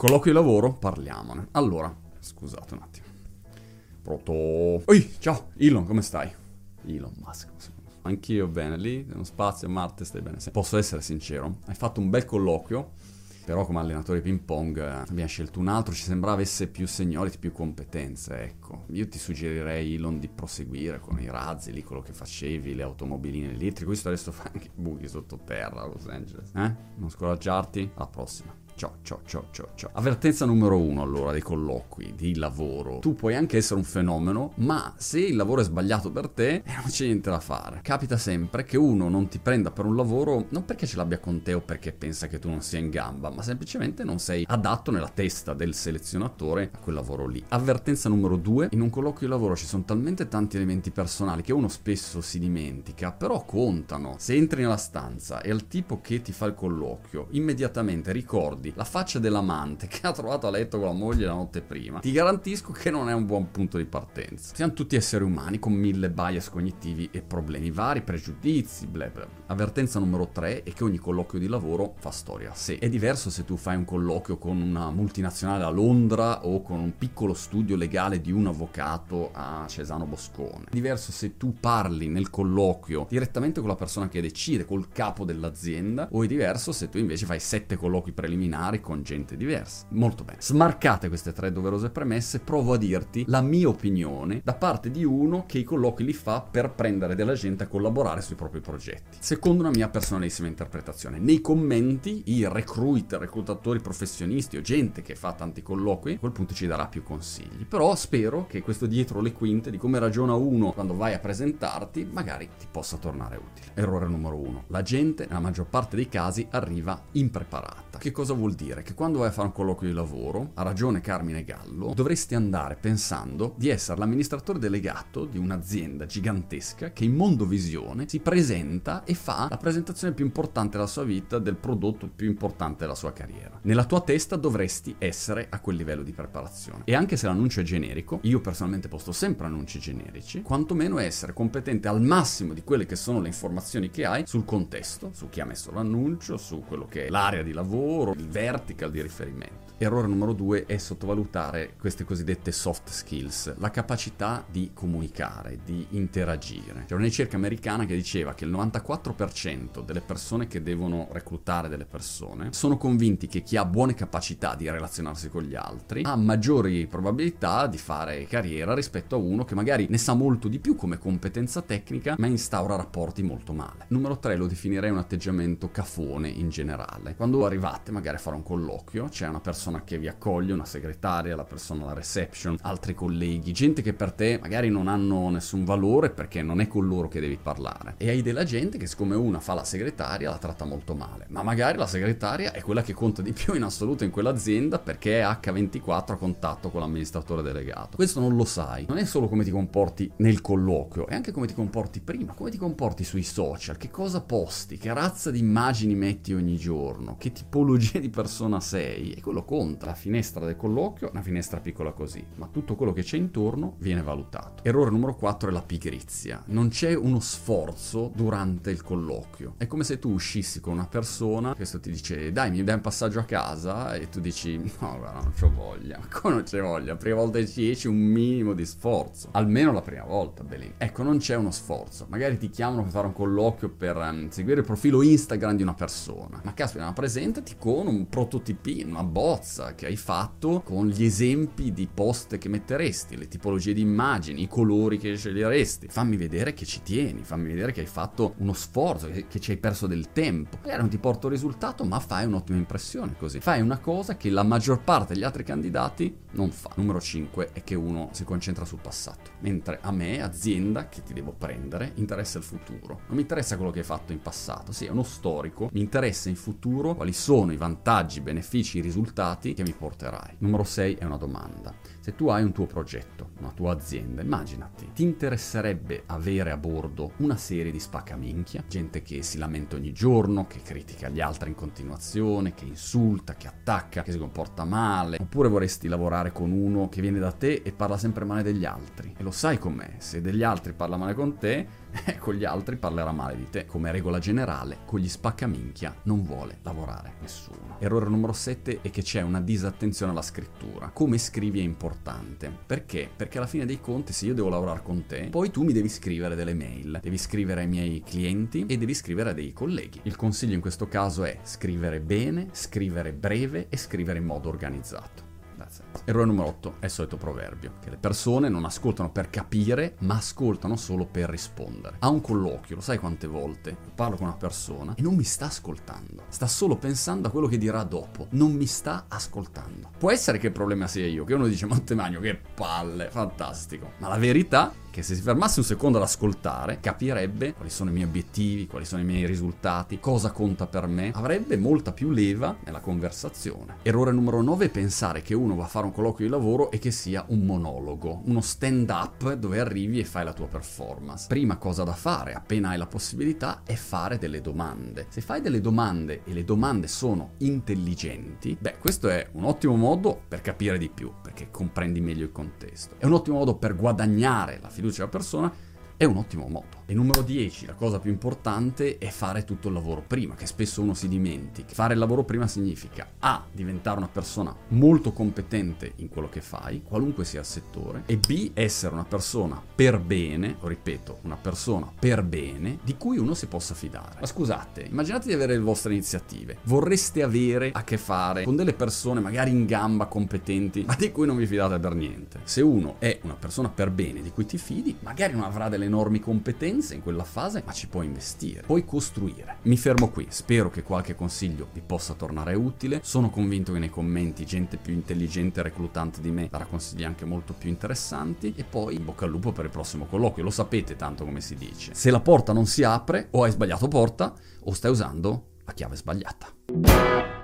Colloquio di lavoro, parliamone. Allora, scusate un attimo. Pronto? Oi, ciao, Elon, come stai? Elon Musk. Anch'io bene lì, nello spazio, Marte, stai bene. Posso essere sincero, hai fatto un bel colloquio, però come allenatore ping pong abbiamo scelto un altro, ci sembrava avesse più segnori, più competenze, ecco. Io ti suggerirei, Elon, di proseguire con i razzi lì, quello che facevi, le automobiline elettriche, questo adesso fa anche buchi sottoterra a Los Angeles. Non scoraggiarti? Alla prossima. Ciao. Avvertenza numero 1 allora dei colloqui di lavoro. Tu puoi anche essere un fenomeno, ma se il lavoro è sbagliato per te, non c'è niente da fare. Capita sempre che uno non ti prenda per un lavoro non perché ce l'abbia con te o perché pensa che tu non sia in gamba, ma semplicemente non sei adatto nella testa del selezionatore a quel lavoro lì. Avvertenza numero 2. In un colloquio di lavoro ci sono talmente tanti elementi personali che uno spesso si dimentica, però contano. Se entri nella stanza e al tipo che ti fa il colloquio immediatamente ricordi la faccia dell'amante che ha trovato a letto con la moglie la notte prima, ti garantisco che non è un buon punto di partenza. Siamo tutti esseri umani con mille bias cognitivi e problemi vari, pregiudizi, bla bla. Avvertenza numero 3 è che ogni colloquio di lavoro fa storia a sé. È diverso se tu fai un colloquio con una multinazionale a Londra o con un piccolo studio legale di un avvocato a Cesano Boscone. È diverso se tu parli nel colloquio direttamente con la persona che decide, col capo dell'azienda, o è diverso se tu invece fai 7 colloqui preliminari con gente diversa. Molto bene. Smarcate queste 3 doverose premesse, provo a dirti la mia opinione da parte di uno che i colloqui li fa per prendere della gente a collaborare sui propri progetti. Secondo una mia personalissima interpretazione, nei commenti i reclutatori professionisti o gente che fa tanti colloqui, a quel punto ci darà più consigli. Però spero che questo dietro le quinte di come ragiona uno quando vai a presentarti magari ti possa tornare utile. Errore numero 1. La gente, nella maggior parte dei casi, arriva impreparata. Che cosa vuol dire? Che quando vai a fare un colloquio di lavoro, ha ragione Carmine Gallo, dovresti andare pensando di essere l'amministratore delegato di un'azienda gigantesca che in mondovisione si presenta e fa la presentazione più importante della sua vita, del prodotto più importante della sua carriera. Nella tua testa dovresti essere a quel livello di preparazione. E anche se l'annuncio è generico, io personalmente posto sempre annunci generici, quantomeno essere competente al massimo di quelle che sono le informazioni che hai sul contesto, su chi ha messo l'annuncio, su quello che è l'area di lavoro, il vertical di riferimento. Errore numero 2 è sottovalutare queste cosiddette soft skills, la capacità di comunicare, di interagire. C'è una ricerca americana che diceva che il 94% delle persone che devono reclutare delle persone sono convinti che chi ha buone capacità di relazionarsi con gli altri ha maggiori probabilità di fare carriera rispetto a uno che magari ne sa molto di più come competenza tecnica ma instaura rapporti molto male. Numero 3 lo definirei un atteggiamento cafone in generale. Quando arrivate magari a fare un colloquio c'è una persona che vi accoglie, una segretaria, la persona alla reception, altri colleghi, gente che per te magari non hanno nessun valore perché non è con loro che devi parlare, e hai della gente che siccome una fa la segretaria la tratta molto male, ma magari la segretaria è quella che conta di più in assoluto in quell'azienda perché è H24 a contatto con l'amministratore delegato. Questo non lo sai, non è solo come ti comporti nel colloquio, è anche come ti comporti prima, come ti comporti sui social, che cosa posti, che razza di immagini metti ogni giorno, che tipologia di persona sei, e quello conta. La finestra del colloquio è una finestra piccola così, ma tutto quello che c'è intorno viene valutato. Errore numero 4 è la pigrizia. Non c'è uno sforzo durante il colloquio. È come se tu uscissi con una persona, questo ti dice dai mi dai un passaggio a casa, e tu dici no guarda non c'ho voglia. Ma come non c'è voglia? Prima volta che ci esci un minimo di sforzo, almeno la prima volta, belin. Ecco, non c'è uno sforzo. Magari ti chiamano per fare un colloquio per seguire il profilo Instagram di una persona, ma caspita, ma presentati con un prototipino, una bozza che hai fatto con gli esempi di post che metteresti, le tipologie di immagini, i colori che sceglieresti. Fammi vedere che ci tieni, fammi vedere che hai fatto uno sforzo, che ci hai perso del tempo. Magari non ti porto il risultato, ma fai un'ottima impressione così. Fai una cosa che la maggior parte degli altri candidati non fa. Numero 5 è che uno si concentra sul passato. Mentre a me, azienda che ti devo prendere, interessa il futuro. Non mi interessa quello che hai fatto in passato, sì, è uno storico, mi interessa in futuro quali sono i vantaggi, i benefici, i risultati che mi porterai. Numero 6 è una domanda. Se tu hai un tuo progetto, una tua azienda, immaginati, ti interesserebbe avere a bordo una serie di spaccaminchia, gente che si lamenta ogni giorno, che critica gli altri in continuazione, che insulta, che attacca, che si comporta male? Oppure vorresti lavorare con uno che viene da te e parla sempre male degli altri? E lo sai com'è, se degli altri parla male con te, con gli altri parlerà male di te. Come regola generale, con gli spaccaminchia non vuole lavorare nessuno. Errore numero 7 è che c'è una disattenzione alla scrittura. Come scrivi è importante. Perché? Perché alla fine dei conti, se io devo lavorare con te, poi tu mi devi scrivere delle mail, devi scrivere ai miei clienti e devi scrivere a dei colleghi. Il consiglio in questo caso è scrivere bene, scrivere breve e scrivere in modo organizzato. Errore numero 8 è il solito proverbio, che le persone non ascoltano per capire, ma ascoltano solo per rispondere. A un colloquio, lo sai quante volte parlo con una persona e non mi sta ascoltando, sta solo pensando a quello che dirà dopo, non mi sta ascoltando. Può essere che il problema sia io, che uno dice Montemagno che palle, fantastico, ma la verità è che se si fermasse un secondo ad ascoltare, capirebbe quali sono i miei obiettivi, quali sono i miei risultati, cosa conta per me, avrebbe molta più leva nella conversazione. Errore numero 9 è pensare che uno va a fare un colloquio di lavoro e che sia un monologo, uno stand up dove arrivi e fai la tua performance. Prima cosa da fare, appena hai la possibilità, è fare delle domande. Se fai delle domande e le domande sono intelligenti, beh, questo è un ottimo modo per capire di più, perché comprendi meglio il contesto. È un ottimo modo per guadagnare la fiducia alla persona, è un ottimo modo. E numero 10, la cosa più importante è fare tutto il lavoro prima, che spesso uno si dimentica. Fare il lavoro prima significa A, diventare una persona molto competente in quello che fai, qualunque sia il settore, e B, essere una persona per bene, lo ripeto, una persona per bene, di cui uno si possa fidare. Ma scusate, immaginate di avere le vostre iniziative, vorreste avere a che fare con delle persone magari in gamba, competenti, ma di cui non vi fidate per niente. Se uno è una persona per bene di cui ti fidi, magari non avrà delle enormi competenze in quella fase, ma ci puoi investire, puoi costruire. Mi fermo qui, spero che qualche consiglio vi possa tornare utile, sono convinto che nei commenti gente più intelligente e reclutante di me darà consigli anche molto più interessanti, e poi in bocca al lupo per il prossimo colloquio, lo sapete tanto come si dice. Se la porta non si apre, o hai sbagliato porta, o stai usando la chiave sbagliata.